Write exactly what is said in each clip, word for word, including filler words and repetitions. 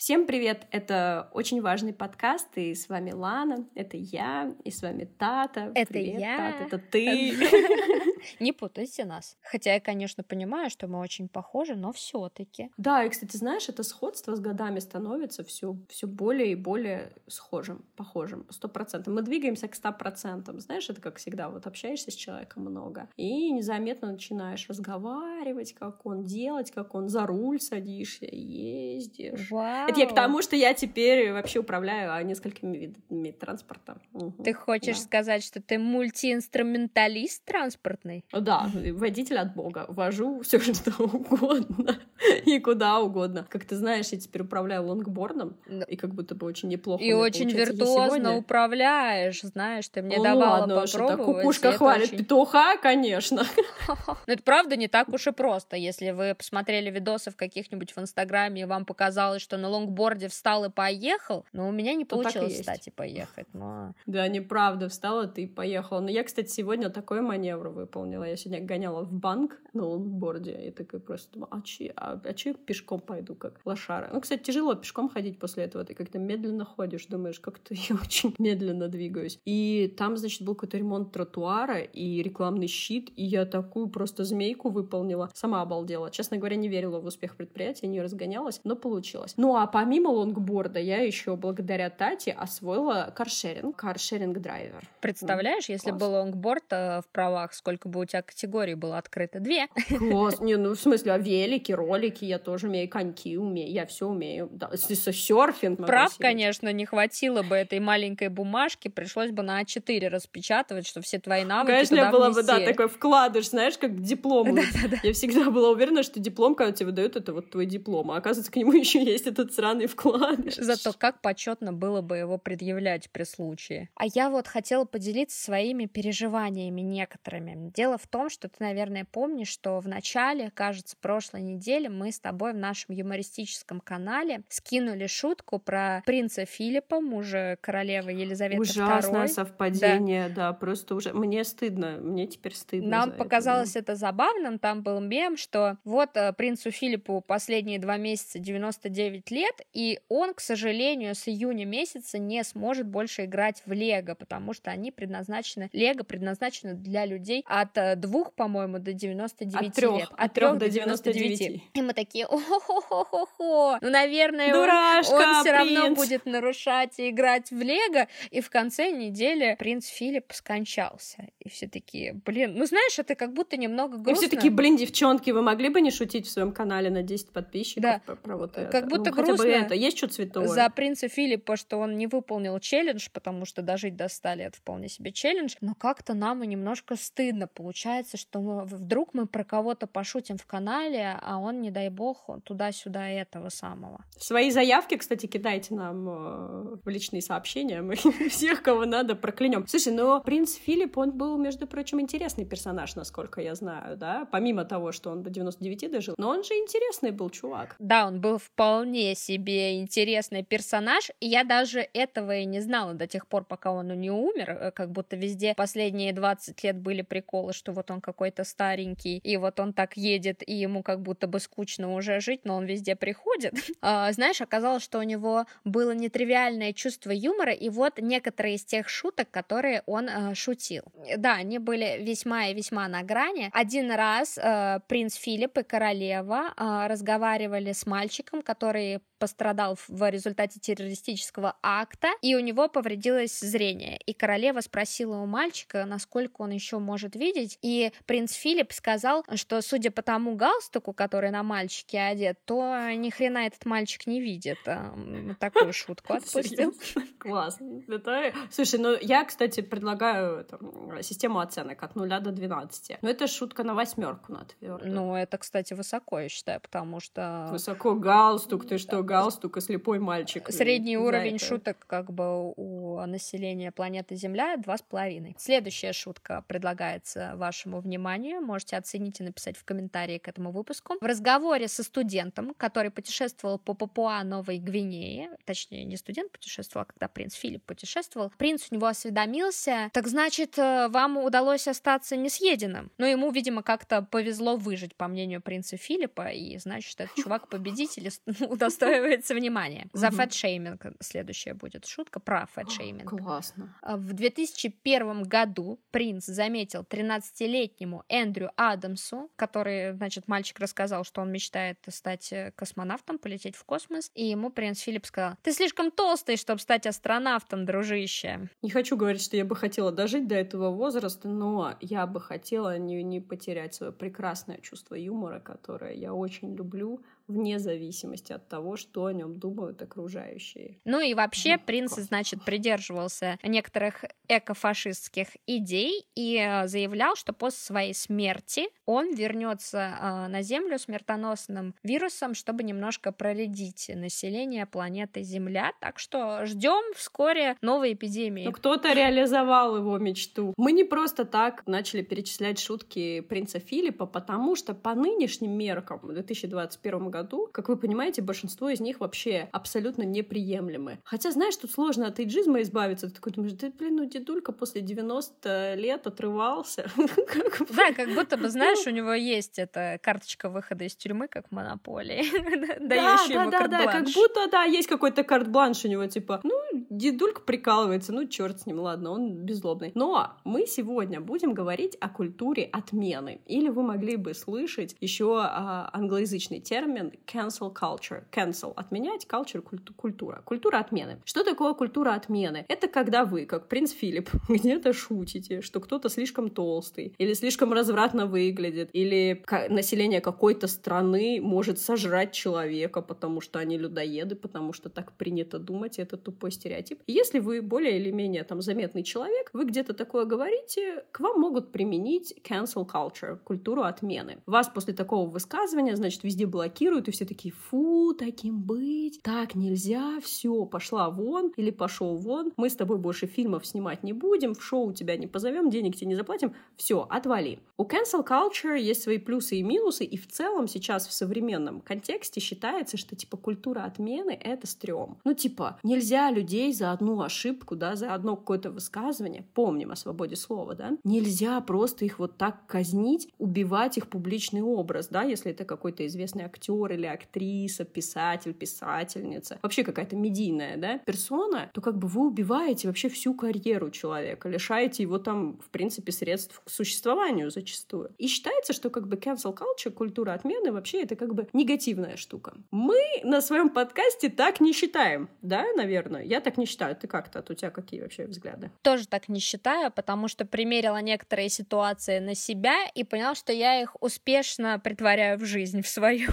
Всем привет! Это очень важный подкаст, и с вами Лана, это я, и с вами Тата. Это привет, я. Тата, это ты. Не путайте нас. Хотя я, конечно, понимаю, что мы очень похожи, но все-таки. Да, и, кстати, знаешь, это сходство с годами становится все более и более схожим, похожим, сто процентов. Мы двигаемся к ста процентам, знаешь, это как всегда, вот общаешься с человеком много, и незаметно начинаешь разговаривать, как он делать, как он за руль садишься, ездишь. Вау. Это я к тому, что я теперь вообще управляю несколькими видами транспорта. Угу, ты хочешь да. сказать, что ты мультиинструменталист транспортный? Да, водитель от бога. Вожу все что угодно и куда угодно. Как ты знаешь, я теперь управляю лонгбордом, да. и как будто бы очень неплохо. И очень виртуозно управляешь, знаешь, ты мне ну, давала ладно, попробовать. Кукушка хвалит очень... петуха, конечно. Но это правда не так уж и просто. Если вы посмотрели видосов каких-нибудь в Инстаграме, и вам показалось, что на лонгборде встал и поехал, но у меня не то получилось встать и поехать. Но... Да, неправда, встала ты и поехала. Но я, кстати, сегодня такой маневр выполнила. Я сегодня гоняла в банк на лонгборде и такая просто думала, а че а, а че пешком пойду, как лошара. Ну, кстати, тяжело пешком ходить после этого. Ты как-то медленно ходишь, думаешь, как-то я очень медленно двигаюсь. И там, значит, был какой-то ремонт тротуара и рекламный щит, и я такую просто змейку выполнила. Сама обалдела. Честно говоря, не верила в успех предприятия, не разгонялась, но получилось. Ну, а помимо лонгборда я еще благодаря Тате освоила каршеринг, каршеринг-драйвер. Представляешь, ну, если класс. Был лонгборд в правах, сколько бы у тебя категорий было открыто? Две. Класс. Не, ну, в смысле, а велики, ролики я тоже умею, коньки умею, я все умею. Да, серфинг. Прав, конечно, не хватило бы этой маленькой бумажки, пришлось бы на А четыре распечатывать, что все твои навыки конечно, туда внесли. Конечно, я была бы, да, такой вкладыш, знаешь, как диплом. Я всегда была уверена, что диплом, когда тебе выдают, это вот твой диплом, а оказывается, к нему еще есть этот сраный вкладыш. Зато как почетно было бы его предъявлять при случае. А я вот хотела поделиться своими переживаниями некоторыми. Дело в том, что ты, наверное, помнишь, что в начале, кажется, прошлой недели мы с тобой в нашем юмористическом канале скинули шутку про принца Филиппа, мужа королевы Елизаветы второй. Ужасное совпадение, да, да просто уже. Мне стыдно, мне теперь стыдно. Нам показалось это, да. это забавным, там был мем, что вот принцу Филиппу последние два месяца девяносто девять лет, и он, к сожалению, с июня месяца не сможет больше играть в Лего, потому что они предназначены, Лего предназначено для людей от двух, по-моему, до девяноста девяти от трех, лет. От трех до девяноста девяти. И мы такие, о-хо-хо-хо-хо, ну, наверное, дурашка, он, он все равно будет нарушать и играть в Лего, и в конце недели принц Филипп скончался. И все такие, блин, ну, знаешь, это как будто немного грустно. И все такие, блин, девчонки, вы могли бы не шутить в своем канале на десять подписчиков да. про, про вот это? Как будто ну, грустно. Это. Есть что цветовое? За принца Филиппа, что он не выполнил челлендж, потому что дожить до ста лет вполне себе челлендж, но как-то нам и немножко стыдно получается, что мы, вдруг мы про кого-то пошутим в канале, а он, не дай бог, туда-сюда этого самого. Свои заявки, кстати, кидайте нам э, в личные сообщения, мы всех, кого надо, проклянем. Слушай, но принц Филипп, он был, между прочим, интересный персонаж, насколько я знаю, да? Помимо того, что он до девяноста девяти дожил, но он же интересный был чувак. Да, он был вполне себе себе интересный персонаж, и я даже этого и не знала до тех пор, пока он не умер, как будто везде последние двадцать лет были приколы, что вот он какой-то старенький, и вот он так едет, и ему как будто бы скучно уже жить, но он везде приходит. А, знаешь, оказалось, что у него было нетривиальное чувство юмора, и вот некоторые из тех шуток, которые он а, шутил. Да, они были весьма и весьма на грани. Один раз а, принц Филипп и королева а, разговаривали с мальчиком, который пострадал в результате террористического акта, и у него повредилось зрение. И королева спросила у мальчика, насколько он еще может видеть, и принц Филипп сказал, что, судя по тому галстуку, который на мальчике одет, то ни хрена этот мальчик не видит. Такую шутку отпустил. Классно. Слушай, ну я, кстати, предлагаю систему оценок от нуля до двенадцати. Но это шутка на восьмерку на твердую. Ну, это, кстати, высоко, я считаю, потому что... Высоко галстук, ты что, галстук и слепой мальчик. Средний уровень шуток как бы у у населения планеты Земля два с половиной. Следующая шутка предлагается вашему вниманию. Можете оценить и написать в комментарии к этому выпуску. В разговоре со студентом, который путешествовал по Папуа-Новой Гвинее, точнее, не студент путешествовал, а когда принц Филипп путешествовал, принц у него осведомился: так значит, вам удалось остаться несъеденным? Но ему, видимо, как-то повезло выжить, по мнению принца Филиппа, и, значит, этот чувак-победитель удостоивается внимания. За фэтшейминг следующая будет шутка про фэтшейминг. Классно. В две тысячи первом году принц заметил тринадцатилетнему Эндрю Адамсу, который, значит, мальчик рассказал, что он мечтает стать космонавтом, полететь в космос, и ему принц Филипп сказал: ты слишком толстый, чтобы стать астронавтом, дружище. Не хочу говорить, что я бы хотела дожить до этого возраста, но я бы хотела не, не потерять свое прекрасное чувство юмора, которое я очень люблю, вне зависимости от того, что о нем думают окружающие. Ну и вообще, ну, принц, класс. значит, придерживался некоторых экофашистских идей и заявлял, что после своей смерти он вернется на Землю смертоносным вирусом, чтобы немножко проредить население планеты Земля. Так что ждем вскоре новой эпидемии. Но кто-то реализовал его мечту. Мы не просто так начали перечислять шутки принца Филиппа, потому что по нынешним меркам в две тысячи двадцать первом году, как вы понимаете, большинство из них вообще абсолютно неприемлемы. Хотя, знаешь, тут сложно от эйджизма избавиться. Ты такой думаешь: да, блин, ну дедулька после девяноста лет отрывался. Да, как будто бы, знаешь, у него есть эта карточка выхода из тюрьмы, как в Монополии, дающая ему карт-бланш. Да, да, да, как будто, да, есть какой-то карт-бланш у него, типа, ну, дедулька прикалывается, ну, черт с ним, ладно, он беззлобный. Но мы сегодня будем говорить о культуре отмены. Или вы могли бы слышать еще англоязычный термин cancel culture. Cancel — отменять, culture — культура. Культура отмены. Что такое культура отмены? Это когда вы, как принц Филипп, где-то шутите, что кто-то слишком толстый, или слишком развратно выглядит, или население какой-то страны может сожрать человека, потому что они людоеды, потому что так принято думать, это тупой стереотип. Если вы более или менее там заметный человек, вы где-то такое говорите, к вам могут применить cancel culture, культуру отмены. Вас после такого высказывания, значит, везде блокируют, и все такие: фу, таким быть, так нельзя, все, пошла вон, или пошел вон, мы с тобой больше фильмов снимать не будем, в шоу тебя не позовем, денег тебе не заплатим, все, отвали. У cancel culture есть свои плюсы и минусы, и в целом сейчас в современном контексте считается, что типа культура отмены — это стрём. Ну типа нельзя людей за одну ошибку, да, за одно какое-то высказывание, помним о свободе слова, да, нельзя просто их вот так казнить, убивать их публичный образ, да, если это какой-то известный актер или актриса, писатель, писательница, вообще какая-то медийная, да, персона, то как бы вы убиваете вообще всю карьеру человека, лишаете его там, в принципе, средств к существованию зачастую. И считается, что как бы cancel culture, культура отмены, вообще это как бы негативная штука. Мы на своем подкасте так не считаем, да, наверное? Я так не считаю. Ты как, Тат? У тебя какие вообще взгляды? Тоже так не считаю, потому что примерила некоторые ситуации на себя и поняла, что я их успешно притворяю в жизнь, в свою.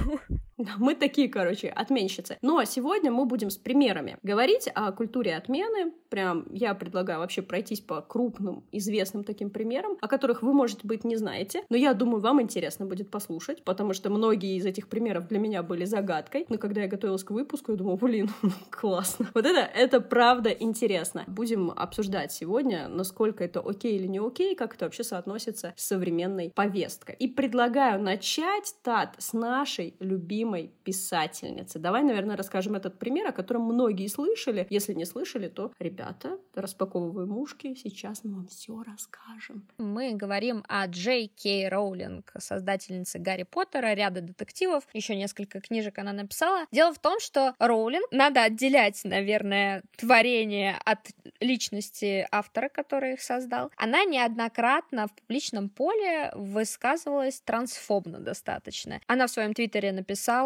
Мы такие, короче, отменщицы. Но сегодня мы будем с примерами говорить о культуре отмены. Прям я предлагаю вообще пройтись по крупным, известным таким примерам, о которых вы, может быть, не знаете. Но я думаю, вам интересно будет послушать, потому что многие из этих примеров для меня были загадкой. Но когда я готовилась к выпуску, я думала: блин, классно. Вот это, это правда интересно. Будем обсуждать сегодня, насколько это окей или не окей, как это вообще соотносится с современной повесткой. И предлагаю начать, Тат, с нашей любимой писательницы. Давай, наверное, расскажем этот пример, о котором многие слышали. Если не слышали, то, ребята, распаковываем ушки, сейчас мы вам все расскажем. Мы говорим о Джей Кей Роулинг, создательнице Гарри Поттера, ряда детективов, еще несколько книжек она написала. Дело в том, что Роулинг, надо отделять, наверное, творение от личности автора, который их создал. Она неоднократно в публичном поле высказывалась трансфобно достаточно. Она в своем твиттере написала: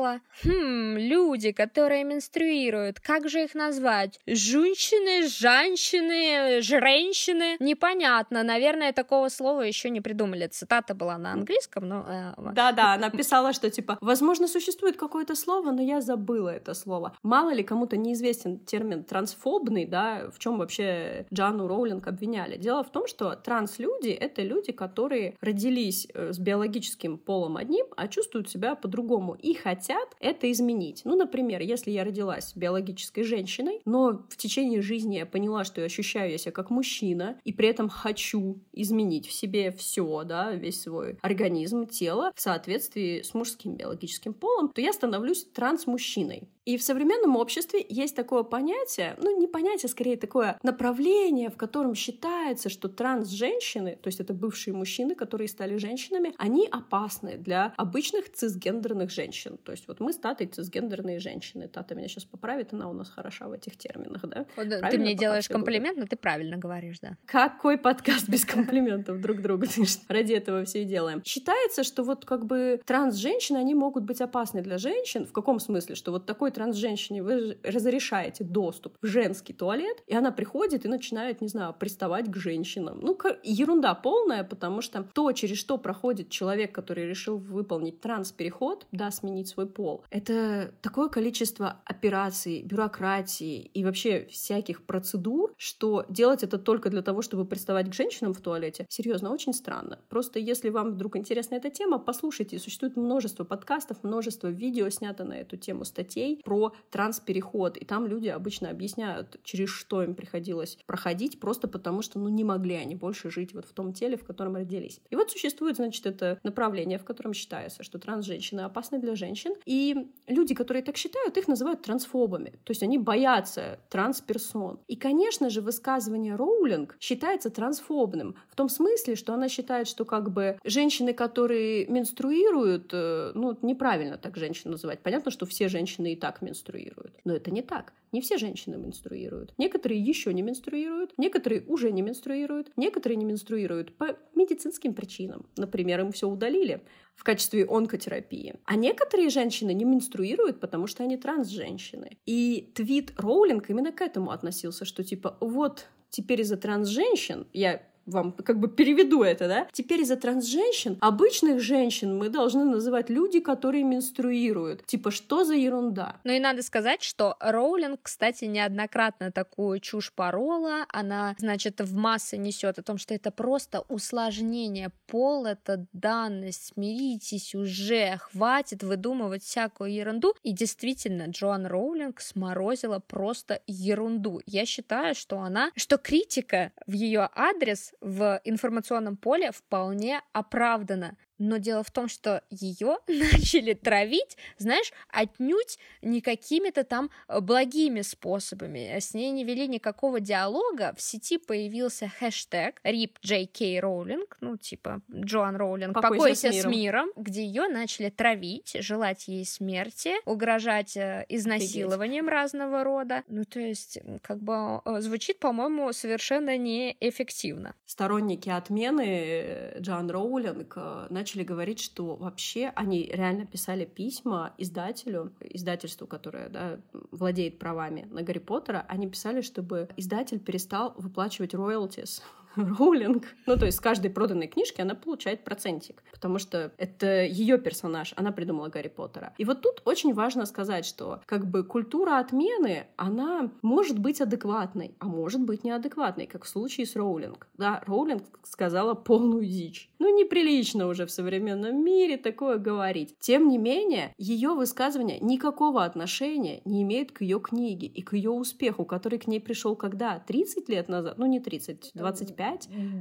хм, люди, которые менструируют, как же их назвать? Жунщины, жанщины, жренщины? Непонятно, наверное, такого слова еще не придумали. Цитата была на английском, но... Да-да, она писала, что типа, возможно, существует какое-то слово, но я забыла это слово. Мало ли, кому-то неизвестен термин трансфобный, да, в чем вообще Джану Роулинг обвиняли. Дело в том, что транслюди — это люди, которые родились с биологическим полом одним, а чувствуют себя по-другому. И хотят хотят это изменить. Ну, например, если я родилась биологической женщиной, но в течение жизни я поняла, что я ощущаю себя как мужчина, и при этом хочу изменить в себе все, да, весь свой организм, тело в соответствии с мужским биологическим полом, то я становлюсь трансмужчиной. И в современном обществе есть такое понятие, ну не понятие, скорее такое направление, в котором считается, что транс-женщины, то есть это бывшие мужчины, которые стали женщинами, они опасны для обычных цисгендерных женщин. То есть вот мы с Татой цисгендерные женщины. Тата меня сейчас поправит, она у нас хороша в этих терминах, да? Вот, ты мне делаешь комплимент, но ты правильно говоришь, да? Какой подкаст без комплиментов друг другу? Ради этого все и делаем. Считается, что вот как бы транс-женщины, они могут быть опасны для женщин. В каком смысле? Что вот такой транс-женщине вы разрешаете доступ в женский туалет, и она приходит и начинает, не знаю, приставать к женщинам. Ну, ерунда полная, потому что то, через что проходит человек, который решил выполнить транс-переход, да, сменить свой пол, это такое количество операций, бюрократии и вообще всяких процедур, что делать это только для того, чтобы приставать к женщинам в туалете, серьезно, очень странно. Просто если вам вдруг интересна эта тема, послушайте, существует множество подкастов, множество видео снято на эту тему, статей про транс-переход, и там люди обычно объясняют, через что им приходилось проходить, просто потому что, ну, не могли они больше жить вот в том теле, в котором родились. И вот существует, значит, это направление, в котором считается, что транс-женщины опасны для женщин, и люди, которые так считают, их называют трансфобами, то есть они боятся трансперсон. И, конечно же, высказывание Роулинг считается трансфобным, в том смысле, что она считает, что как бы женщины, которые менструируют, ну, неправильно так женщин называть, понятно, что все женщины и так менструируют. Но это не так. Не все женщины менструируют. Некоторые еще не менструируют, некоторые уже не менструируют, некоторые не менструируют по медицинским причинам. Например, им все удалили в качестве онкотерапии. А некоторые женщины не менструируют, потому что они транс-женщины. И твит Роулинг именно к этому относился, что типа вот теперь из-за транс-женщин я... вам как бы переведу это, да? Теперь из-за трансженщин, обычных женщин мы должны называть люди, которые менструируют. Типа, что за ерунда? Ну и надо сказать, что Роулинг, кстати, неоднократно такую чушь порола. Она, значит, в массы несет о том, что это просто усложнение. Пол — это данность, смиритесь уже, хватит выдумывать всякую ерунду. И действительно, Джоан Роулинг сморозила просто ерунду. Я считаю, что она, что критика в ее адрес в информационном поле вполне оправдано. Но дело в том, что ее начали травить, знаешь, отнюдь не какими-то там благими способами. С ней не вели никакого диалога. В сети появился хэштег «Рип Джей Кей Роулинг», ну, типа Джоан Роулинг, «Покойся, покойся с, миром. с миром», где ее начали травить, желать ей смерти, угрожать изнасилованием Фигеть. разного рода. Ну, то есть, как бы звучит, по-моему, совершенно неэффективно. Сторонники отмены Джоан Роулинг начали говорить, что вообще они реально писали письма издателю, издательству, которое, да, владеет правами на Гарри Поттера, они писали, чтобы издатель перестал выплачивать роялтис Роулинг. Ну, то есть с каждой проданной книжки она получает процентик, потому что это ее персонаж, она придумала Гарри Поттера. И вот тут очень важно сказать, что как бы культура отмены, она может быть адекватной, а может быть неадекватной, как в случае с Роулинг. Да, Роулинг сказала полную дичь. Ну, неприлично уже в современном мире такое говорить. Тем не менее, ее высказывания никакого отношения не имеют к ее книге и к ее успеху, который к ней пришел когда? тридцать лет назад? Ну, не тридцать, двадцать пять.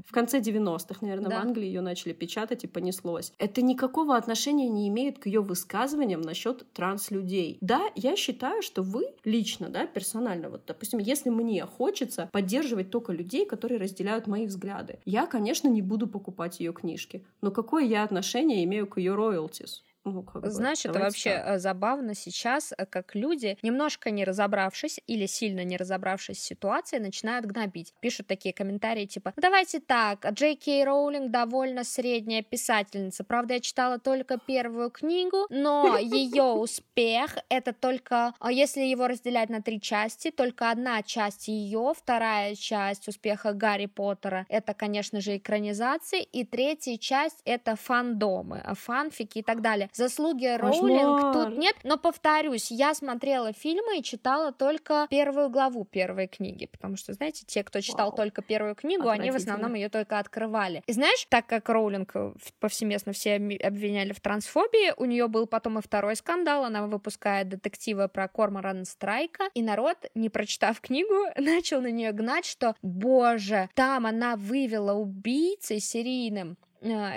В конце девяностых, наверное, да. В Англии ее начали печатать и понеслось. Это никакого отношения не имеет к ее высказываниям насчет транс-людей. Да, я считаю, что вы лично, да, персонально, вот, допустим, если мне хочется поддерживать только людей, которые разделяют мои взгляды, я, конечно, не буду покупать ее книжки. Но какое я отношение имею к ее роялтис? Ну, как бы, знаешь, это вообще так забавно сейчас, как люди, немножко не разобравшись или сильно не разобравшись в ситуации, начинают гнобить. Пишут такие комментарии типа: давайте так, Джей Кей Роулинг довольно средняя писательница. Правда, я читала только первую книгу, но ее успех — это только, если его разделять на три части, только одна часть ее, вторая часть успеха Гарри Поттера — это, конечно же, экранизации, и третья часть — это фандомы, фанфики и так далее. заслуги Роулинг Кошмар. Тут нет. Но, повторюсь, я смотрела фильмы и читала только первую главу первой книги, потому что, знаете, те, кто читал Вау. Только первую книгу, они в основном ее только открывали. И знаешь, так как Роулинг повсеместно все обвиняли в трансфобии, у нее был потом и второй скандал, она выпускает детектива про Корморана Страйка, и народ, не прочитав книгу, начал на нее гнать, что, боже, там она вывела убийцей серийным,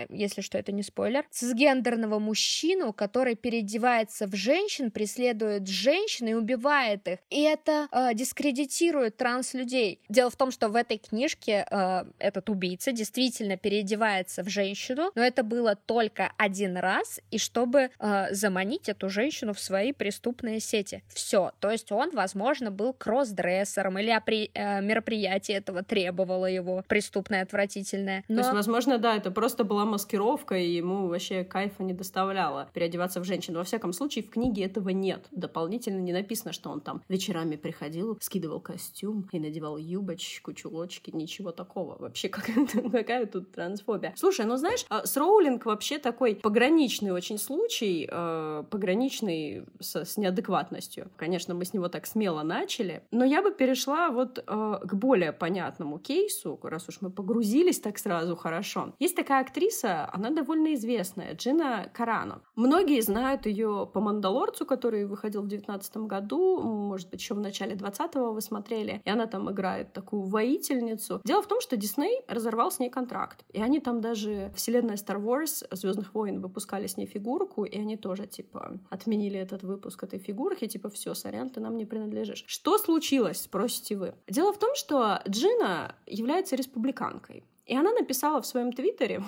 если что, это не спойлер, цисгендерного мужчину, который переодевается в женщин, преследует женщин и убивает их. И это э, дискредитирует транс-людей. Дело в том, что в этой книжке э, этот убийца действительно переодевается в женщину, но это было только один раз, и чтобы э, заманить эту женщину в свои преступные сети. Все. То есть он, возможно, был кросс-дрессером, или опри- э, мероприятие этого требовало его, преступное, отвратительное. Но... То есть, возможно, да, это просто Просто была маскировка, и ему вообще кайфа не доставляло переодеваться в женщину. Во всяком случае, в книге этого нет. Дополнительно не написано, что он там вечерами приходил, скидывал костюм и надевал юбочку, чулочки. Ничего такого. Вообще, какая тут трансфобия. Слушай, ну знаешь, с Роулинг вообще такой пограничный очень случай, пограничный с неадекватностью. Конечно, мы с него так смело начали. Но я бы перешла вот к более понятному кейсу, раз уж мы погрузились так сразу хорошо. Есть такая актриса, она довольно известная, Джина Карано. Многие знают ее по «Мандалорцу», который выходил в девятнадцатом году, может быть, еще в начале двадцатого вы смотрели, и она там играет такую воительницу. Дело в том, что Дисней разорвал с ней контракт, и они там даже вселенная Star Wars, «Звездных войн» выпускали с ней фигурку, и они тоже, типа, отменили этот выпуск этой фигурки, типа, все, сорян, ты нам не принадлежишь. Что случилось, спросите вы? Дело в том, что Джина является республиканкой. И она написала в своем твиттере,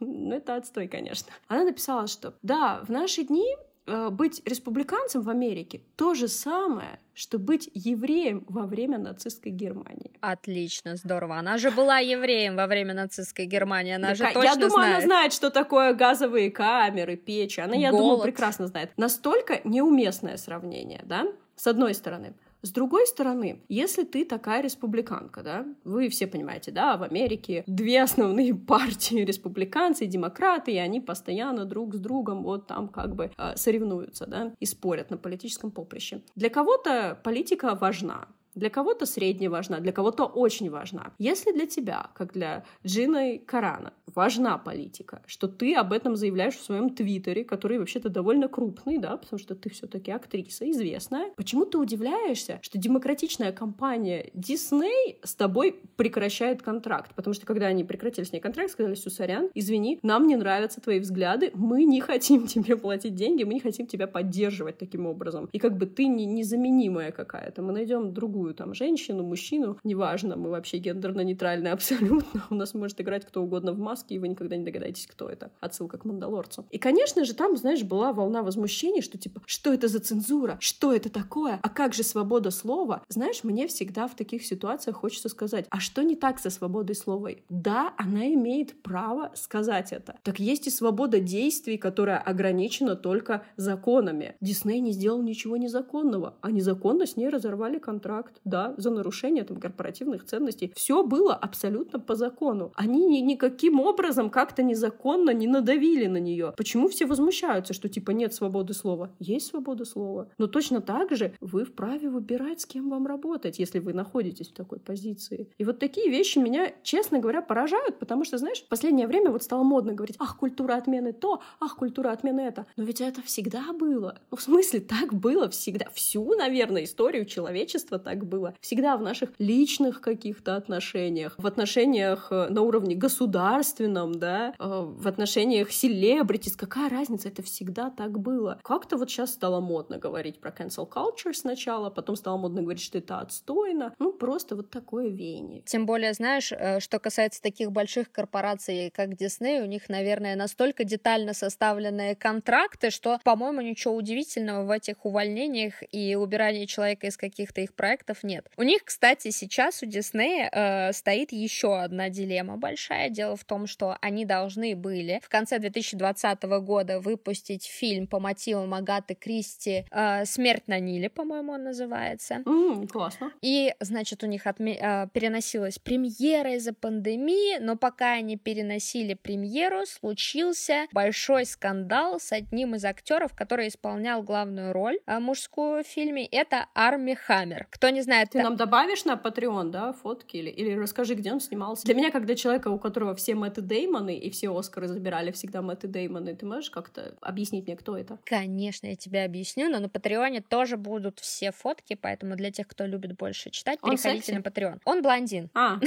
ну это отстой, конечно, она написала, что да, в наши дни э, быть республиканцем в Америке то же самое, что быть евреем во время нацистской Германии. Отлично, здорово. Она же была евреем во время нацистской Германии. Она же точно знает. Я думаю, она знает, что такое газовые камеры, печи. Она, я думаю, прекрасно знает. Настолько неуместное сравнение, да, с одной стороны. С другой стороны, если ты такая республиканка, да, вы все понимаете, да, в Америке две основные партии, республиканцы и демократы, и они постоянно друг с другом вот там как бы соревнуются, да, и спорят на политическом поприще. Для кого-то политика важна. Для кого-то средне важна, для кого-то очень важна. Если для тебя, как для Джины Карано, важна политика, что ты об этом заявляешь в своем твиттере, который вообще-то довольно крупный, да, потому что ты все-таки актриса известная, почему ты удивляешься, что демократичная компания Disney с тобой прекращает контракт? Потому что когда они прекратили с ней контракт, сказали: все, сорян, извини, нам не нравятся твои взгляды, мы не хотим тебе платить деньги, мы не хотим тебя поддерживать таким образом. И как бы ты не незаменимая какая-то, мы найдем другую там женщину, мужчину, неважно, мы вообще гендерно-нейтральны абсолютно, у нас может играть кто угодно в маске, и вы никогда не догадаетесь, кто это. Отсылка к «Мандалорцу». И, конечно же, там, знаешь, была волна возмущений, что типа, что это за цензура? Что это такое? А как же свобода слова? Знаешь, мне всегда в таких ситуациях хочется сказать, а что не так со свободой слова? Да, она имеет право сказать это. Так есть и свобода действий, которая ограничена только законами. Дисней не сделал ничего незаконного, а незаконно с ней разорвали контракт. Да, за нарушение там корпоративных ценностей. Все было абсолютно по закону. Они ни, никаким образом как-то незаконно не надавили на нее. Почему все возмущаются, что типа нет свободы слова? Есть свобода слова. Но точно так же вы вправе выбирать, с кем вам работать, если вы находитесь в такой позиции. И вот такие вещи меня, честно говоря, поражают, потому что, знаешь, в последнее время вот стало модно говорить: ах, культура отмены то, ах, культура отмены это. Но ведь это всегда было. Ну, в смысле, так было всегда. Всю, наверное, историю человечества так было. Всегда в наших личных каких-то отношениях, в отношениях на уровне государственном, да, в отношениях селебритис. Какая разница? Это всегда так было. Как-то вот сейчас стало модно говорить про cancel culture сначала, потом стало модно говорить, что это отстойно. Ну, просто вот такое веяние. Тем более, знаешь, что касается таких больших корпораций, как Disney, у них, наверное, настолько детально составленные контракты, что, по-моему, ничего удивительного в этих увольнениях и убирании человека из каких-то их проектов проектов нет. У них, кстати, сейчас у Диснея э, стоит еще одна дилемма большая. Дело в том, что они должны были в конце две тысячи двадцатого года выпустить фильм по мотивам Агаты Кристи э, «Смерть на Ниле», по-моему, он называется. Mm, классно. И, значит, у них отме- э, переносилась премьера из-за пандемии, но пока они переносили премьеру, случился большой скандал с одним из актеров, который исполнял главную роль э, мужскую в фильме. Это Арми Хаммер. Кто не знает... Ты та... нам добавишь на Patreon, да, фотки? Или, или расскажи, где он снимался? Для меня, когда человека, у которого все Мэтты Деймоны и все Оскары забирали всегда Мэтты Деймоны, ты можешь как-то объяснить мне, кто это? Конечно, я тебе объясню, но на Патреоне тоже будут все фотки, поэтому для тех, кто любит больше читать, он переходите секси? На Патреон. Он блондин. А,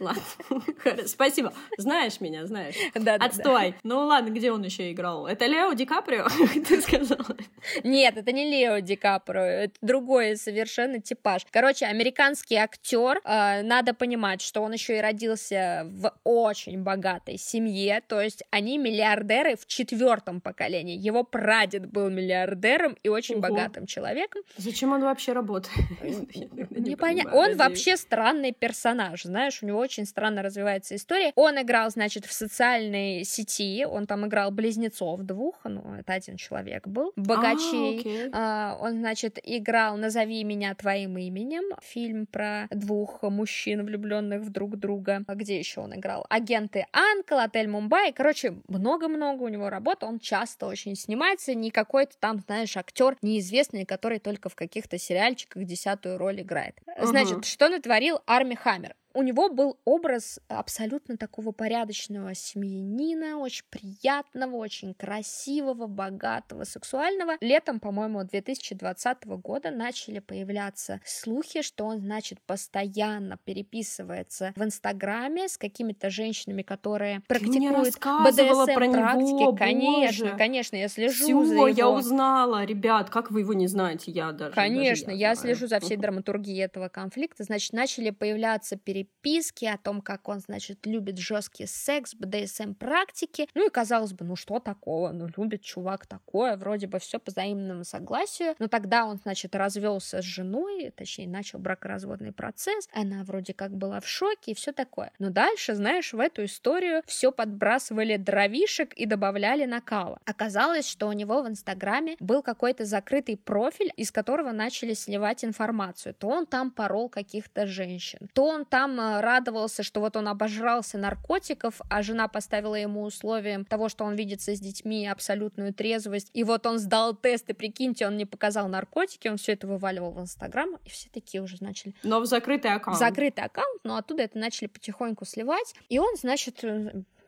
ладно. Спасибо. Знаешь меня, знаешь. Отстой. Ну ладно, где он еще играл? Это Лео Ди Каприо, ты сказала? Нет, это не Лео Ди Каприо, это другой совершенно типаж. Короче, американский актер. Надо понимать, что он еще и родился в очень богатой семье, то есть они миллиардеры в четвертом поколении. Его прадед был миллиардером и очень Угу. богатым человеком. Зачем он вообще работает? Непонятно. Он вообще странный персонаж, знаешь, у него очень странно развивается история. Он играл, значит, в социальной сети, он там играл близнецов двух, ну, это один человек был, богачей. А, okay. Он, значит, играл «Назови меня твоим именем», фильм про двух мужчин, влюбленных в друг друга. Где еще он играл? «Агенты Анкл», «Отель Мумбай». Короче, много-много у него работ, он часто очень снимается, не какой-то там, знаешь, актер неизвестный, который только в каких-то сериальчиках десятую роль играет. Uh-huh. Значит, что натворил Арми Хаммер? У него был образ абсолютно такого порядочного семьянина, очень приятного, очень красивого, богатого, сексуального. Летом, по-моему, две тысячи двадцатого года начали появляться слухи, что он, значит, постоянно переписывается в Инстаграме с какими-то женщинами, которые практикуют бэ дэ эс эм-практики. Конечно, боже. конечно, я слежу Всё, за его... я узнала, ребят, как вы его не знаете, я даже... Конечно, даже я, я слежу за всей драматургией этого конфликта. Значит, начали появляться переписки, переписки о том, как он, значит, любит жесткий секс, бэ дэ эс эм-практики. Ну и, казалось бы, ну что такого? Ну любит чувак такое, вроде бы все по взаимному согласию. Но тогда он, значит, развелся с женой, точнее, начал бракоразводный процесс. Она вроде как была в шоке и все такое. Но дальше, знаешь, в эту историю все подбрасывали дровишек и добавляли накала. Оказалось, что у него в Инстаграме был какой-то закрытый профиль, из которого начали сливать информацию. То он там порол каких-то женщин, то он там радовался, что вот он обожрался наркотиков, а жена поставила ему условием того, что он видится с детьми, абсолютную трезвость, и вот он сдал тест, и прикиньте, он не показал наркотики, он все это вываливал в Инстаграм, и все такие уже начали... Но в закрытый аккаунт. В закрытый аккаунт, но оттуда это начали потихоньку сливать, и он, значит...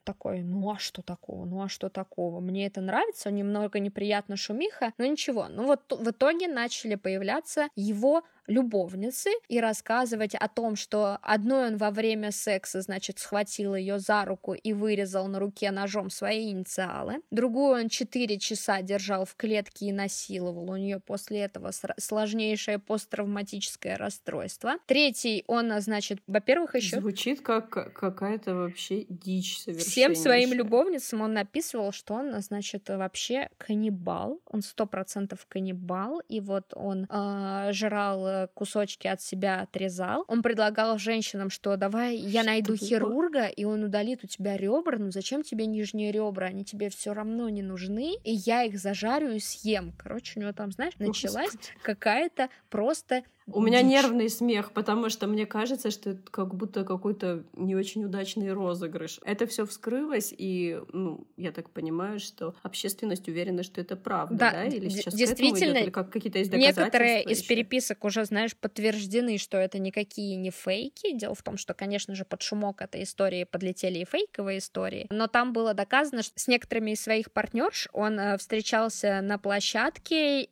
такой, ну а что такого, ну а что такого, мне это нравится, немного неприятно шумиха, но ничего. Ну вот в итоге начали появляться его любовницы и рассказывать о том, что одной он во время секса, значит, схватил ее за руку и вырезал на руке ножом свои инициалы, другую он четыре часа держал в клетке и насиловал, у нее после этого сложнейшее посттравматическое расстройство, третий он, значит, во-первых, еще... Звучит как какая-то вообще дичь совершенно. Всем своим любовницам он написывал, что он, значит, вообще каннибал, он сто процентов каннибал, и вот он э, жрал кусочки от себя, отрезал. Он предлагал женщинам, что давай я найду хирурга, и он удалит у тебя ребра, ну зачем тебе нижние ребра, они тебе все равно не нужны, и я их зажарю и съем. Короче, у него там, знаешь, началась какая-то просто... У меня дичь. Нервный смех, потому что мне кажется, что это как будто какой-то не очень удачный розыгрыш. Это все вскрылось, и, ну, я так понимаю, что общественность уверена, что это правда, да? да? Или сейчас действительно, идет, или как, какие-то есть доказательства? Некоторые еще? Из переписок уже, знаешь, подтверждены, что это никакие не фейки. Дело в том, что, конечно же, под шумок этой истории подлетели и фейковые истории, но там было доказано, что с некоторыми из своих партнерш он встречался на площадке,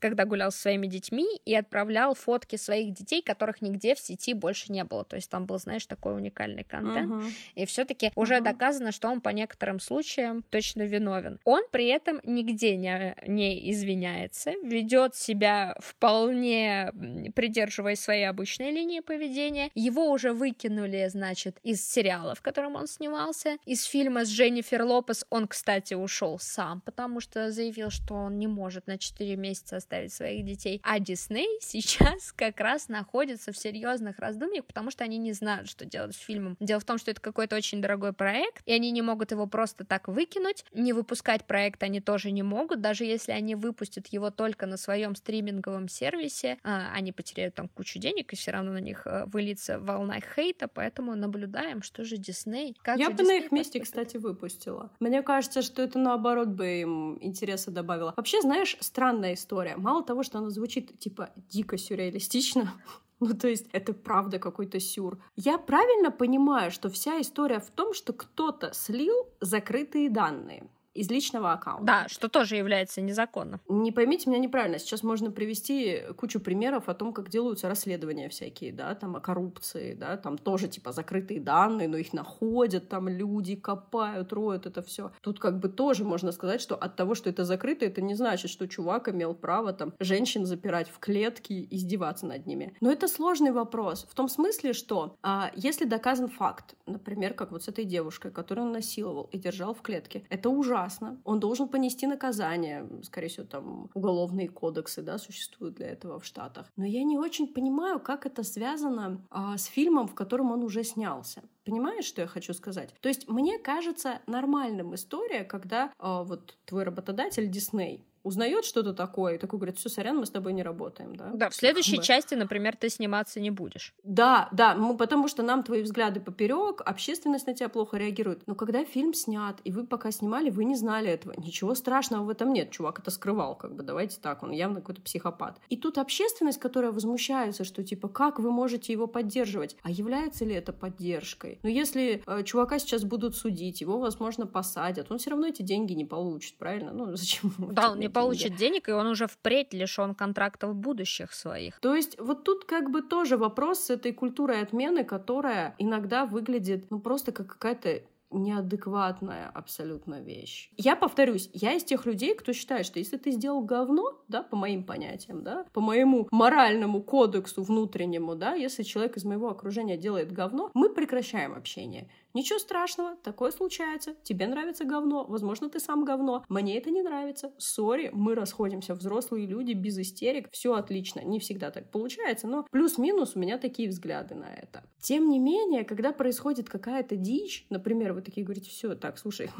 когда гулял со своими детьми, и отправлял фотки своих детей, которых нигде в сети больше не было. То есть там был, знаешь, такой уникальный контент. Uh-huh. И все-таки уже uh-huh. доказано, что он по некоторым случаям точно виновен. Он при этом нигде не, не извиняется, ведет себя вполне, придерживаясь своей обычной линии поведения. Его уже выкинули, значит, из сериала, в котором он снимался. Из фильма с Дженнифер Лопес он, кстати, ушел сам, потому что заявил, что он не может на четыре месяца откажется оставить своих детей. А Дисней сейчас как раз находится в серьезных раздумьях, потому что они не знают, что делать с фильмом. Дело в том, что это какой-то очень дорогой проект, и они не могут его просто так выкинуть. Не выпускать проект они тоже не могут, даже если они выпустят его только на своем стриминговом сервисе, они потеряют там кучу денег, и все равно на них выльется волна хейта, поэтому наблюдаем, что же Дисней. Я бы на их месте, кстати, выпустила. Мне кажется, что это наоборот бы им интереса добавило. Вообще, знаешь, странная история. Мало того, что она звучит типа дико сюрреалистично, ну, то есть это правда какой-то сюр. Я правильно понимаю, что вся история в том, что кто-то слил закрытые данные из личного аккаунта. Да, что тоже является незаконным. Не поймите меня неправильно, сейчас можно привести кучу примеров о том, как делаются расследования всякие, да, там, о коррупции, да, там тоже, типа, закрытые данные, но их находят, там, люди копают, роют это все. Тут как бы тоже можно сказать, что от того, что это закрыто, это не значит, что чувак имел право, там, женщин запирать в клетки, издеваться над ними. Но это сложный вопрос, в том смысле, что а, если доказан факт, например, как вот с этой девушкой, которую он насиловал и держал в клетке, это ужасно. Он должен понести наказание. Скорее всего, там уголовные кодексы, да, существуют для этого в Штатах. Но я не очень понимаю, как это связано а, с фильмом, в котором он уже снялся. Понимаешь, что я хочу сказать? То есть мне кажется нормальным история, когда а, вот твой работодатель Дисней узнает что-то такое, и такой говорит: все, сорян, мы с тобой не работаем, да? Да, в следующей как бы части, например, ты сниматься не будешь. Да, да, мы, потому что нам твои взгляды поперек, общественность на тебя плохо реагирует. Но когда фильм снят, и вы пока снимали, вы не знали этого. Ничего страшного в этом нет, чувак это скрывал, как бы, давайте так, он явно какой-то психопат. И тут общественность, которая возмущается, что типа, как вы можете его поддерживать? А является ли это поддержкой? Но если э, чувака сейчас будут судить, его, возможно, посадят, он все равно эти деньги не получит, правильно? Ну, зачем? Да, он не получит денег, и он уже впредь лишён контрактов будущих своих. То есть вот тут как бы тоже вопрос с этой культурой отмены, которая иногда выглядит ну просто как какая-то неадекватная абсолютно вещь. Я повторюсь, я из тех людей, кто считает, что если ты сделал говно, да, по моим понятиям, да, по моему моральному кодексу внутреннему, да, если человек из моего окружения делает говно, мы прекращаем общение. Ничего страшного, такое случается. Тебе нравится говно, возможно, ты сам говно. Мне это не нравится. Сори, мы расходимся, взрослые люди, без истерик. Все отлично, не всегда так получается, но плюс-минус у меня такие взгляды на это. Тем не менее, когда происходит какая-то дичь, например, вы такие говорите: все, так, слушай,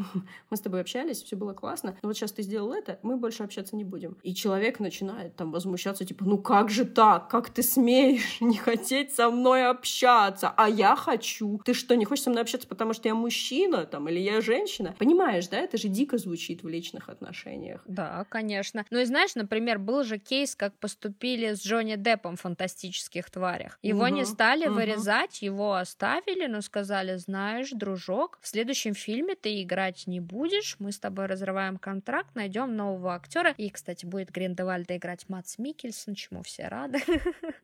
мы с тобой общались, все было классно, но вот сейчас ты сделал это, мы больше общаться не будем. И человек начинает там возмущаться, типа, ну как же так? Как ты смеешь не хотеть со мной общаться? А я хочу. Ты что, не хочешь со мной общаться, потому что я мужчина, там, или я женщина? Понимаешь, да? Это же дико звучит в личных отношениях. Да, конечно. Ну и знаешь, например, был же кейс, как поступили с Джонни Деппом в «Фантастических тварях». Его угу, не стали угу. вырезать, его оставили, но сказали: знаешь, дружок, в следующем фильме ты играть не будешь, мы с тобой разрываем контракт, найдем нового актера. И, кстати, будет Грин-де-Вальда играть Мадс Миккельсен, чему все рады.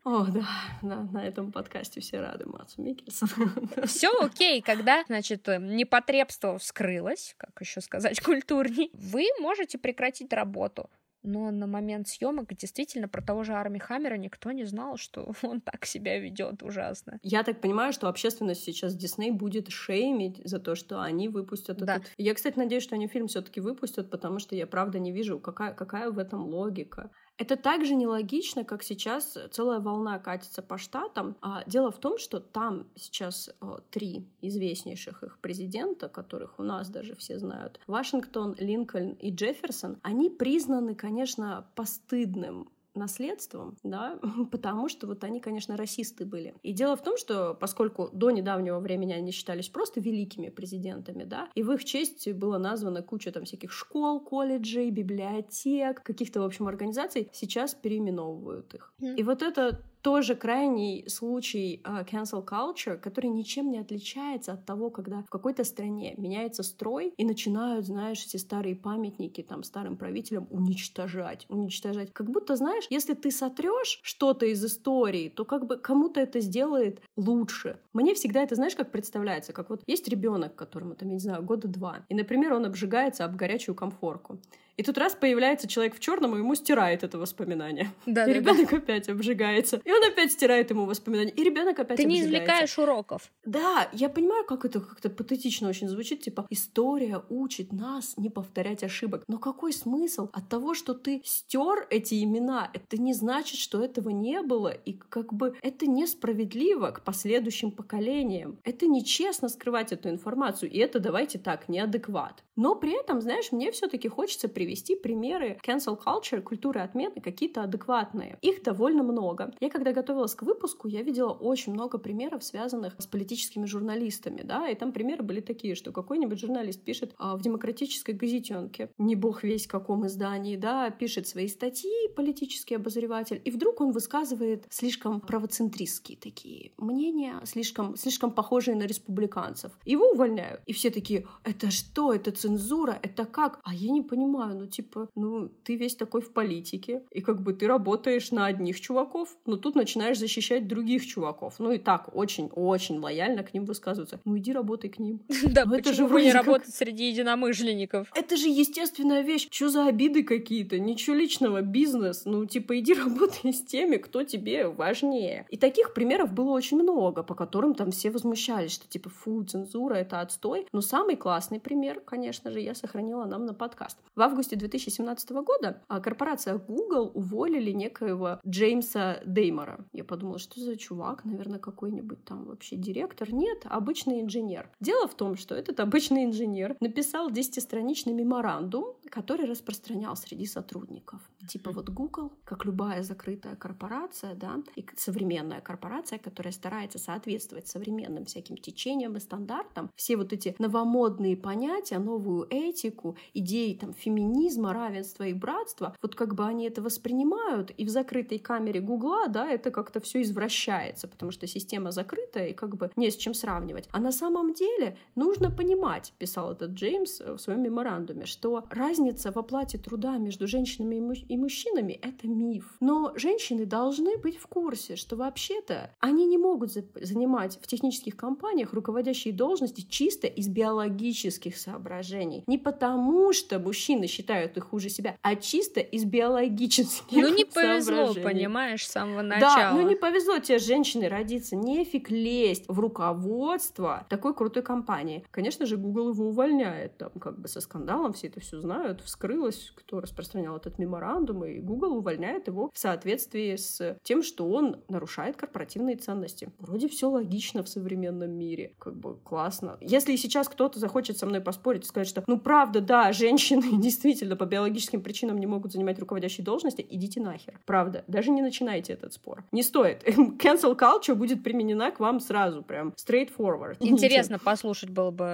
О, да, да, на этом подкасте все рады Мадсу Миккельсену. Все окей, когда Да, значит, непотребство вскрылось, как еще сказать культурней, вы можете прекратить работу. Но на момент съемок действительно про того же Арми Хаммера никто не знал, что он так себя ведет ужасно. Я так понимаю, что общественность сейчас Дисней будет шеймить за то, что они выпустят да. этот... Я, кстати, надеюсь, что они фильм все-таки выпустят, потому что я правда не вижу, какая, какая в этом логика. Это так же нелогично, как сейчас целая волна катится по штатам. А дело в том, что там сейчас о, три известнейших их президента, которых у нас даже все знают, Вашингтон, Линкольн и Джефферсон, они признаны, конечно, постыдным наследством, да, потому что вот они, конечно, расисты были. И дело в том, что поскольку до недавнего времени они считались просто великими президентами, да, и в их честь была названа куча там всяких школ, колледжей, библиотек, каких-то, в общем, организаций, сейчас переименовывают их. И вот это тоже крайний случай uh, cancel culture, который ничем не отличается от того, когда в какой-то стране меняется строй и начинают, знаешь, все старые памятники там старым правителям уничтожать, уничтожать. Как будто, знаешь, если ты сотрешь что-то из истории, то как бы кому-то это сделает лучше. Мне всегда это, знаешь, как представляется, как вот есть ребенок, которому, там, я не знаю, года два, и, например, он обжигается об горячую комфорку. И тут раз появляется человек в черном, и ему стирает это воспоминание. Да, и да, ребенок да. опять обжигается. И он опять стирает ему воспоминания. И ребенок опять Ты обжигается. Ты не извлекаешь уроков. Да, я понимаю, как это как-то патетично очень звучит. Типа, история учит нас не повторять ошибок. Но какой смысл от того, что ты стер эти имена? Это не значит, что этого не было. И как бы это несправедливо к последующим поколениям. Это нечестно скрывать эту информацию. И это, давайте так, неадекват. Но при этом, знаешь, мне все-таки хочется привести вести примеры cancel culture, культуры отмены, какие-то адекватные. Их довольно много. Я, когда готовилась к выпуску, я видела очень много примеров, связанных с политическими журналистами, да, и там примеры были такие, что какой-нибудь журналист пишет а, в демократической газетенке, не бог весь в каком издании, да, пишет свои статьи, политический обозреватель, и вдруг он высказывает слишком правоцентристские такие мнения, слишком, слишком похожие на республиканцев. Его увольняют. И все такие, это что, это цензура, это как? А я не понимаю, ну, типа, ну, ты весь такой в политике, и как бы ты работаешь на одних чуваков, но тут начинаешь защищать других чуваков. Ну, и так очень-очень лояльно к ним высказываются. Ну, иди работай к ним. Да, почему бы не работать среди единомышленников? Это же естественная вещь. Что за обиды какие-то? Ничего личного, бизнес. Ну, типа, иди работай с теми, кто тебе важнее. И таких примеров было очень много, по которым там все возмущались, что, типа, фу, цензура, это отстой. Но самый классный пример, конечно же, я сохранила нам на подкаст. В августе две тысячи семнадцатого года корпорация Google уволили некоего Джеймса Деймора. Я подумала, что за чувак, наверное, какой-нибудь там вообще директор. Нет, обычный инженер. Дело в том, что этот обычный инженер написал десятистраничный меморандум, который распространял среди сотрудников. Типа вот Google, как любая закрытая корпорация, да, и современная корпорация, которая старается соответствовать современным всяким течениям и стандартам, все вот эти новомодные понятия, новую этику, идеи там феминизма, равенства и братства, вот как бы они это воспринимают, и в закрытой камере Гугла, да, это как-то все извращается, потому что система закрытая, и как бы не с чем сравнивать. А на самом деле нужно понимать, писал этот Джеймс в своем меморандуме, что разница в оплате труда между женщинами и, му- и мужчинами — это миф. Но женщины должны быть в курсе, что вообще-то они не могут за- занимать в технических компаниях руководящие должности чисто из биологических соображений. Не потому, что мужчины считают их хуже себя, а чисто из биологических соображений. Ну не повезло, понимаешь, с самого начала. Да, ну не повезло тебе, женщине, родиться. Нефиг лезть в руководство такой крутой компании. Конечно же, Google его увольняет, там как бы со скандалом, все это все знают, вскрылось, кто распространял этот меморандум, и Google увольняет его в соответствии с тем, что он нарушает корпоративные ценности. Вроде все логично в современном мире, как бы классно. Если сейчас кто-то захочет со мной поспорить и сказать, что ну правда, да, женщины действительно по биологическим причинам не могут занимать руководящие должности, идите нахер. Правда, даже не начинайте этот спор. Не стоит. Cancel culture будет применена к вам сразу, прям straightforward. Интересно Ничего. Послушать было бы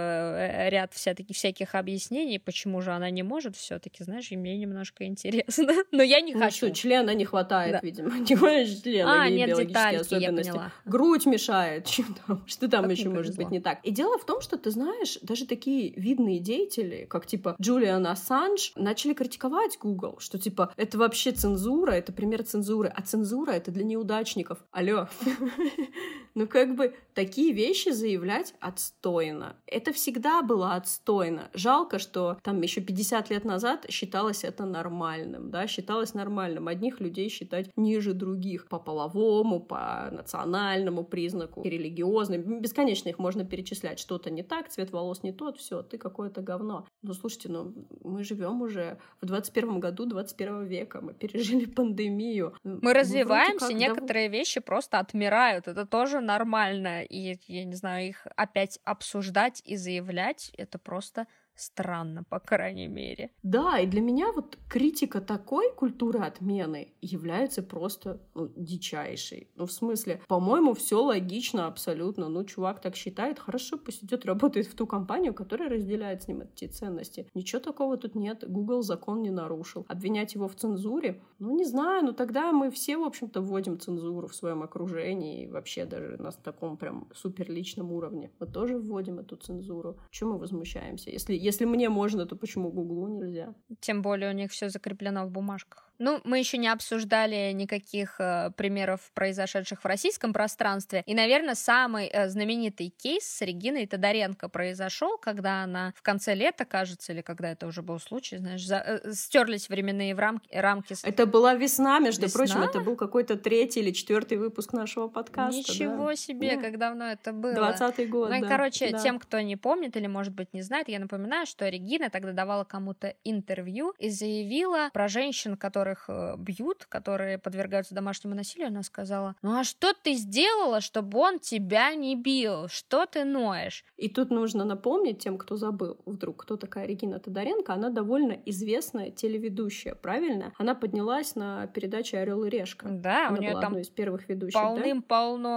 ряд вся-таки всяких объяснений, почему же она не может все-таки, знаешь, и мне немножко интересно. Но я не ну хочу. Что, члена не хватает, да. видимо. Не хватает члена, а, нет, биологические особенности. Грудь мешает. Что там еще может быть не так? И дело в том, что, ты знаешь, даже такие видные деятели, как типа Джулиан Ассанж, начали критиковать Google, что типа это вообще цензура, это пример цензуры, а цензура это для неудачников. Алло. Ну как бы такие вещи заявлять отстойно. Это всегда было отстойно. Жалко, что там еще пятьдесят лет назад считалось это нормальным, да, считалось нормальным одних людей считать ниже других по половому, по национальному признаку, религиозным. Бесконечно их можно перечислять. Что-то не так, цвет волос не тот, все, ты какое-то говно. Ну слушайте, ну мы живем уже в двадцать первом году двадцать первого века, мы пережили пандемию. Мы, мы развиваемся, некоторые дов... вещи просто отмирают, это тоже нормально, и, я не знаю, их опять обсуждать и заявлять, это просто... странно, по крайней мере. Да, и для меня вот критика такой культуры отмены является просто ну, дичайшей. Ну, в смысле, по-моему, все логично абсолютно. Ну, чувак так считает, хорошо, пусть идет, работает в ту компанию, которая разделяет с ним эти ценности. Ничего такого тут нет. Google закон не нарушил. Обвинять его в цензуре? Ну, не знаю, но тогда мы все, в общем-то, вводим цензуру в своем окружении и вообще даже на таком прям суперличном уровне. Мы тоже вводим эту цензуру. Чего мы возмущаемся? Если Если мне можно, то почему Гуглу нельзя? Тем более у них все закреплено в бумажках. Ну, мы еще не обсуждали никаких э, примеров, произошедших в российском пространстве. И, наверное, самый э, знаменитый кейс с Региной Тодоренко произошел, когда она в конце лета, кажется, или когда это уже был случай, знаешь, за, э, стерлись временные рамки, рамки. Это была весна, между весна? прочим, это был какой-то третий или четвертый выпуск нашего подкаста. Ничего да. себе, да. как давно это было. двадцатый год, Ну и, да. короче, да. тем, кто не помнит или, может быть, не знает, я напоминаю, что Регина тогда давала кому-то интервью и заявила про женщин, которые которых бьют, которые подвергаются домашнему насилию, она сказала: ну а что ты сделала, чтобы он тебя не бил? Что ты ноешь? И тут нужно напомнить тем, кто забыл вдруг, кто такая Регина Тодоренко. Она довольно известная телеведущая, правильно? Она поднялась на передаче «Орел и Решка». Да, она у нее была там одной из первых ведущих, полным-полно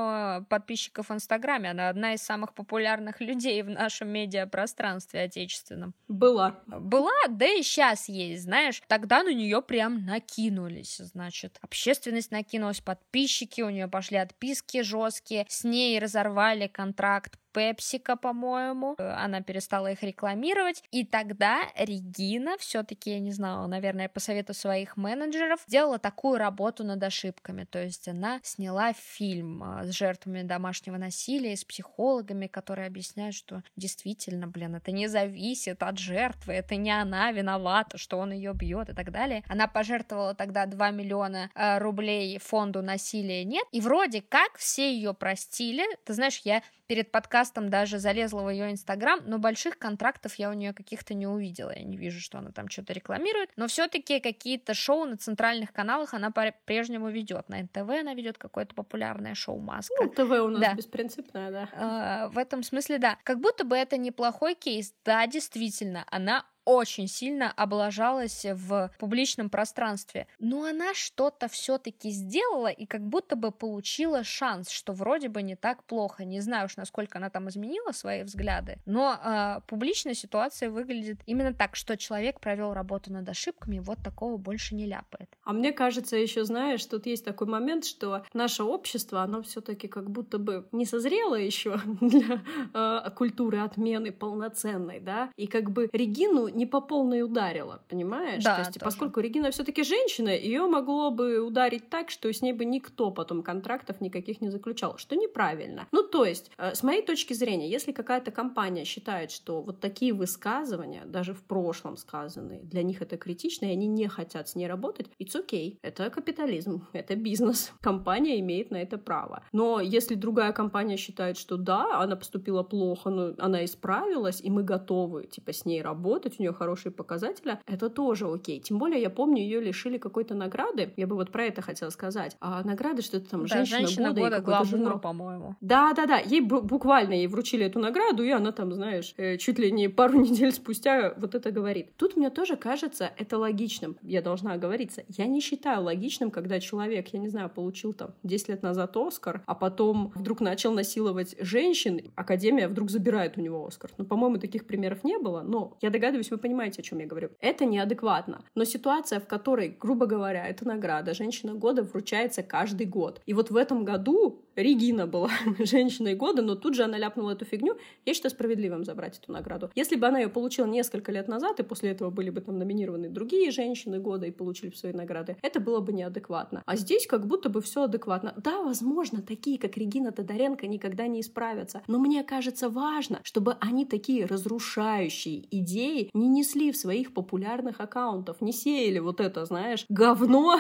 да? подписчиков в Инстаграме. Она одна из самых популярных людей в нашем медиапространстве отечественном. Была. Была, да и сейчас есть, знаешь. Тогда на нее прям на накинулись, значит, общественность накинулась, подписчики, у нее пошли отписки жесткие, с ней разорвали контракт Пепсика, по-моему, она перестала их рекламировать, и тогда Регина, все-таки, я не знала, наверное, по совету своих менеджеров, сделала такую работу над ошибками, то есть она сняла фильм с жертвами домашнего насилия, с психологами, которые объясняют, что действительно, блин, это не зависит от жертвы, это не она виновата, что он ее бьет и так далее. Она пожертвовала тогда два миллиона рублей фонду «Насилия нет», и вроде как все ее простили, ты знаешь, я перед подкастом там даже залезла в ее Инстаграм, но больших контрактов я у нее каких-то не увидела. Я не вижу, что она там что-то рекламирует. Но все-таки какие-то шоу на центральных каналах она по-прежнему ведет. На эн тэ вэ она ведет какое-то популярное шоу «Маска». Ну, эн тэ вэ у нас да. беспринципное, да. А, в этом смысле, да. Как будто бы это неплохой кейс. Да, действительно, она очень сильно облажалась в публичном пространстве. Но она что-то все-таки сделала и как будто бы получила шанс, что вроде бы не так плохо. Не знаю уж, насколько она там изменила свои взгляды, но э, публичная ситуация выглядит именно так, что человек провел работу над ошибками, вот такого больше не ляпает. А мне кажется, еще знаешь, тут есть такой момент, что наше общество, оно все-таки как будто бы не созрело еще для э, культуры отмены полноценной, да, и как бы Регину не по полной ударила, понимаешь? Да, то есть, тоже. Поскольку Регина все-таки женщина, ее могло бы ударить так, что с ней бы никто потом контрактов никаких не заключал, что неправильно. Ну, то есть, с моей точки зрения, если какая-то компания считает, что вот такие высказывания, даже в прошлом сказанные, для них это критично, и они не хотят с ней работать, it's okay. Это капитализм, это бизнес. Компания имеет на это право. Но если другая компания считает, что да, она поступила плохо, но она исправилась, и мы готовы, типа, с ней работать, у нее хорошие показатели, это тоже окей. Тем более, я помню, ее лишили какой-то награды. Я бы вот про это хотела сказать. А награды, что-то там, да, женщина, женщина года, года и какой-то журнал, по-моему. Да-да-да, ей буквально ей вручили эту награду, и она там, знаешь, чуть ли не пару недель спустя вот это говорит. Тут мне тоже кажется это логичным. Я должна оговориться. Я не считаю логичным, когда человек, я не знаю, получил там десять лет назад Оскар, а потом вдруг начал насиловать женщин, Академия вдруг забирает у него Оскар. Ну, по-моему, таких примеров не было, но я догадываюсь, вы понимаете, о чем я говорю. Это неадекватно. Но ситуация, в которой, грубо говоря, эта награда «Женщина года» вручается каждый год. И вот в этом году Регина была «Женщиной года», но тут же она ляпнула эту фигню. Я считаю справедливым забрать эту награду. Если бы она ее получила несколько лет назад, и после этого были бы там номинированы другие «Женщины года» и получили бы свои награды, это было бы неадекватно. А здесь как будто бы все адекватно. Да, возможно, такие, как Регина Тодоренко, никогда не исправятся. Но мне кажется важно, чтобы они такие разрушающие идеи не несли в своих популярных аккаунтах, не сеяли вот это, знаешь, говно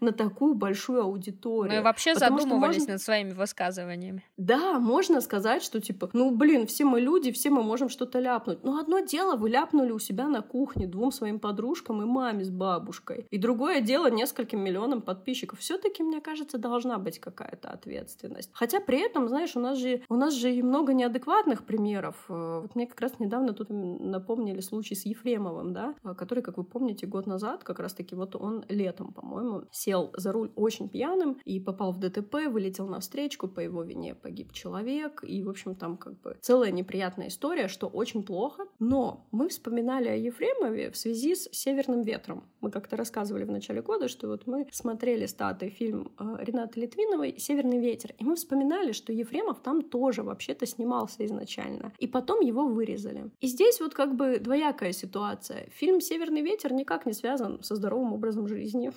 на такую большую аудиторию. Ну и вообще потому задумывались можно... над своими высказываниями. Да, можно сказать, что типа, ну блин, все мы люди, все мы можем что-то ляпнуть. Но одно дело, вы ляпнули у себя на кухне двум своим подружкам и маме с бабушкой. И другое дело, нескольким миллионам подписчиков. Все-таки, мне кажется, должна быть какая-то ответственность. Хотя при этом, знаешь, у нас же, у нас же и много неадекватных примеров. Вот мне как раз недавно тут напомнили случай с Ефремовым, да, который, как вы помните, год назад, как раз-таки вот он летом, по-моему, сел за руль очень пьяным и попал в дэ тэ пэ, вылетел навстречу, речку, по его вине погиб человек, и, в общем, там как бы целая неприятная история, что очень плохо. Но мы вспоминали о Ефремове в связи с «Северным ветром». Мы как-то рассказывали в начале года, что вот мы смотрели с Татой фильм Ренаты Литвиновой «Северный ветер», и мы вспоминали, что Ефремов там тоже вообще-то снимался изначально, и потом его вырезали. И здесь вот как бы двоякая ситуация. Фильм «Северный ветер» никак не связан со здоровым образом жизни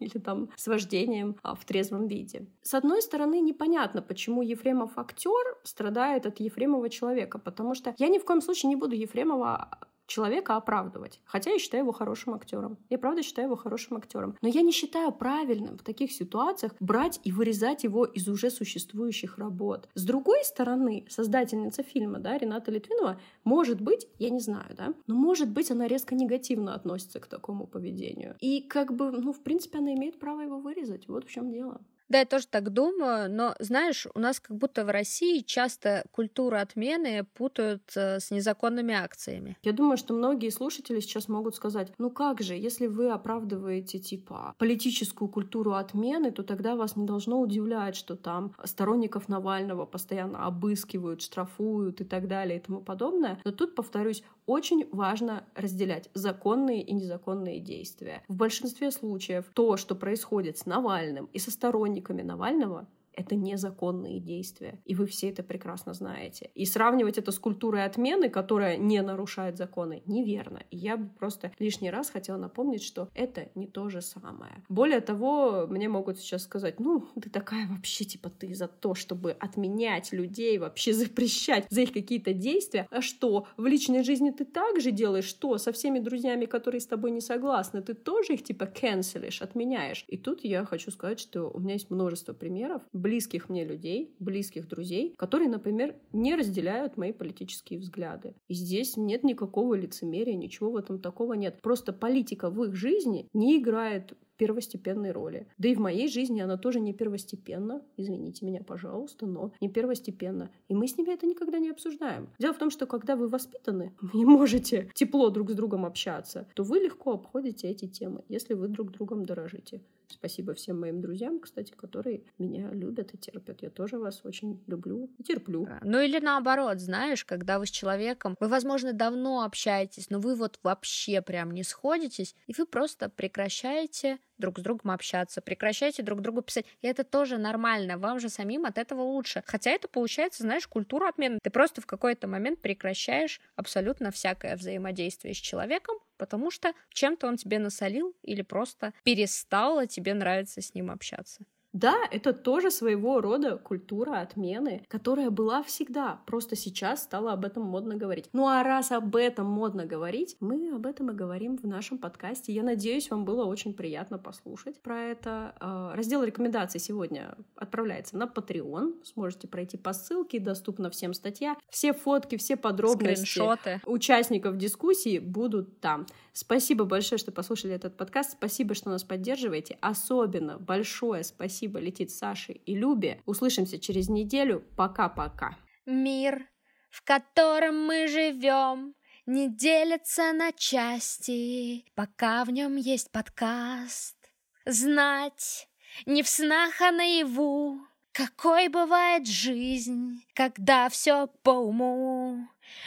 или там с вождением в трезвом виде. С одной стороны, непонятно, почему Ефремов актер страдает от Ефремова человека, потому что я ни в коем случае не буду Ефремова человека оправдывать. Хотя я считаю его хорошим актером. Я правда считаю его хорошим актером. Но я не считаю правильным в таких ситуациях брать и вырезать его из уже существующих работ. С другой стороны, создательница фильма, да, Рената Литвинова, может быть, я не знаю, да, но может быть, она резко негативно относится к такому поведению. И как бы, ну, в принципе, она имеет право его вырезать. Вот в чем дело. Да, я тоже так думаю, но, знаешь, у нас как будто в России часто культуру отмены путают с незаконными акциями. Я думаю, что многие слушатели сейчас могут сказать, ну как же, если вы оправдываете, типа, политическую культуру отмены, то тогда вас не должно удивлять, что там сторонников Навального постоянно обыскивают, штрафуют и так далее и тому подобное. Но тут, повторюсь, очень важно разделять законные и незаконные действия. В большинстве случаев то, что происходит с Навальным и со сторонниками Навального, это незаконные действия. И вы все это прекрасно знаете. И сравнивать это с культурой отмены, которая не нарушает законы, неверно. И я бы просто лишний раз хотела напомнить, что это не то же самое. Более того, мне могут сейчас сказать, ну, ты такая вообще, типа, ты за то, чтобы отменять людей, вообще запрещать за их какие-то действия. А что, в личной жизни ты так же делаешь? Что, со всеми друзьями, которые с тобой не согласны, ты тоже их, типа, кэнселишь, отменяешь? И тут я хочу сказать, что у меня есть множество примеров, близких мне людей, близких друзей, которые, например, не разделяют мои политические взгляды. И здесь нет никакого лицемерия, ничего в этом такого нет. Просто политика в их жизни не играет первостепенной роли. Да и в моей жизни она тоже не первостепенна. Извините меня, пожалуйста, но не первостепенна. И мы с ними это никогда не обсуждаем. Дело в том, что когда вы воспитаны и можете тепло друг с другом общаться, то вы легко обходите эти темы, если вы друг другом дорожите. Спасибо всем моим друзьям, кстати, которые меня любят и терпят. Я тоже вас очень люблю и терплю. Ну или наоборот, знаешь, когда вы с человеком, вы, возможно, давно общаетесь, но вы вот вообще прям не сходитесь, и вы просто прекращаете друг с другом общаться, прекращайте друг другу писать. И это тоже нормально, вам же самим от этого лучше. Хотя это получается, знаешь, культура отмены. Ты просто в какой-то момент прекращаешь абсолютно всякое взаимодействие с человеком, потому что чем-то он тебе насолил или просто перестало тебе нравиться с ним общаться. Да, это тоже своего рода культура отмены, которая была всегда, просто сейчас стало об этом модно говорить. Ну а раз об этом модно говорить, мы об этом и говорим в нашем подкасте. Я надеюсь, вам было очень приятно послушать про это. Раздел рекомендаций сегодня отправляется на Patreon. Сможете пройти по ссылке, доступна всем статья. Все фотки, все подробности, скриншоты участников дискуссии будут там. Спасибо большое, что послушали этот подкаст. Спасибо, что нас поддерживаете. Особенно большое спасибо Спасибо летит Саше и Любе. Услышимся через неделю. Пока-пока. Мир, в котором мы живем, не делится на части, пока в нем есть подкаст. Знать не в снах, а наяву, какой бывает жизнь, когда все по уму.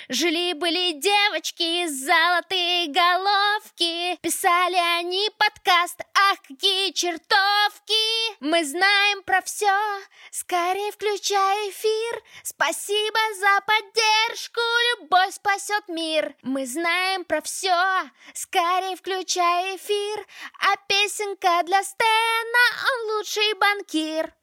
Жили-были девочки, золотые головки, писали они подкаст, ах, какие чертовки. Мы знаем про все, скорее включай эфир. Спасибо за поддержку, любовь спасет мир. Мы знаем про все, скорее включай эфир. А песенка для Стена, он лучший банкир.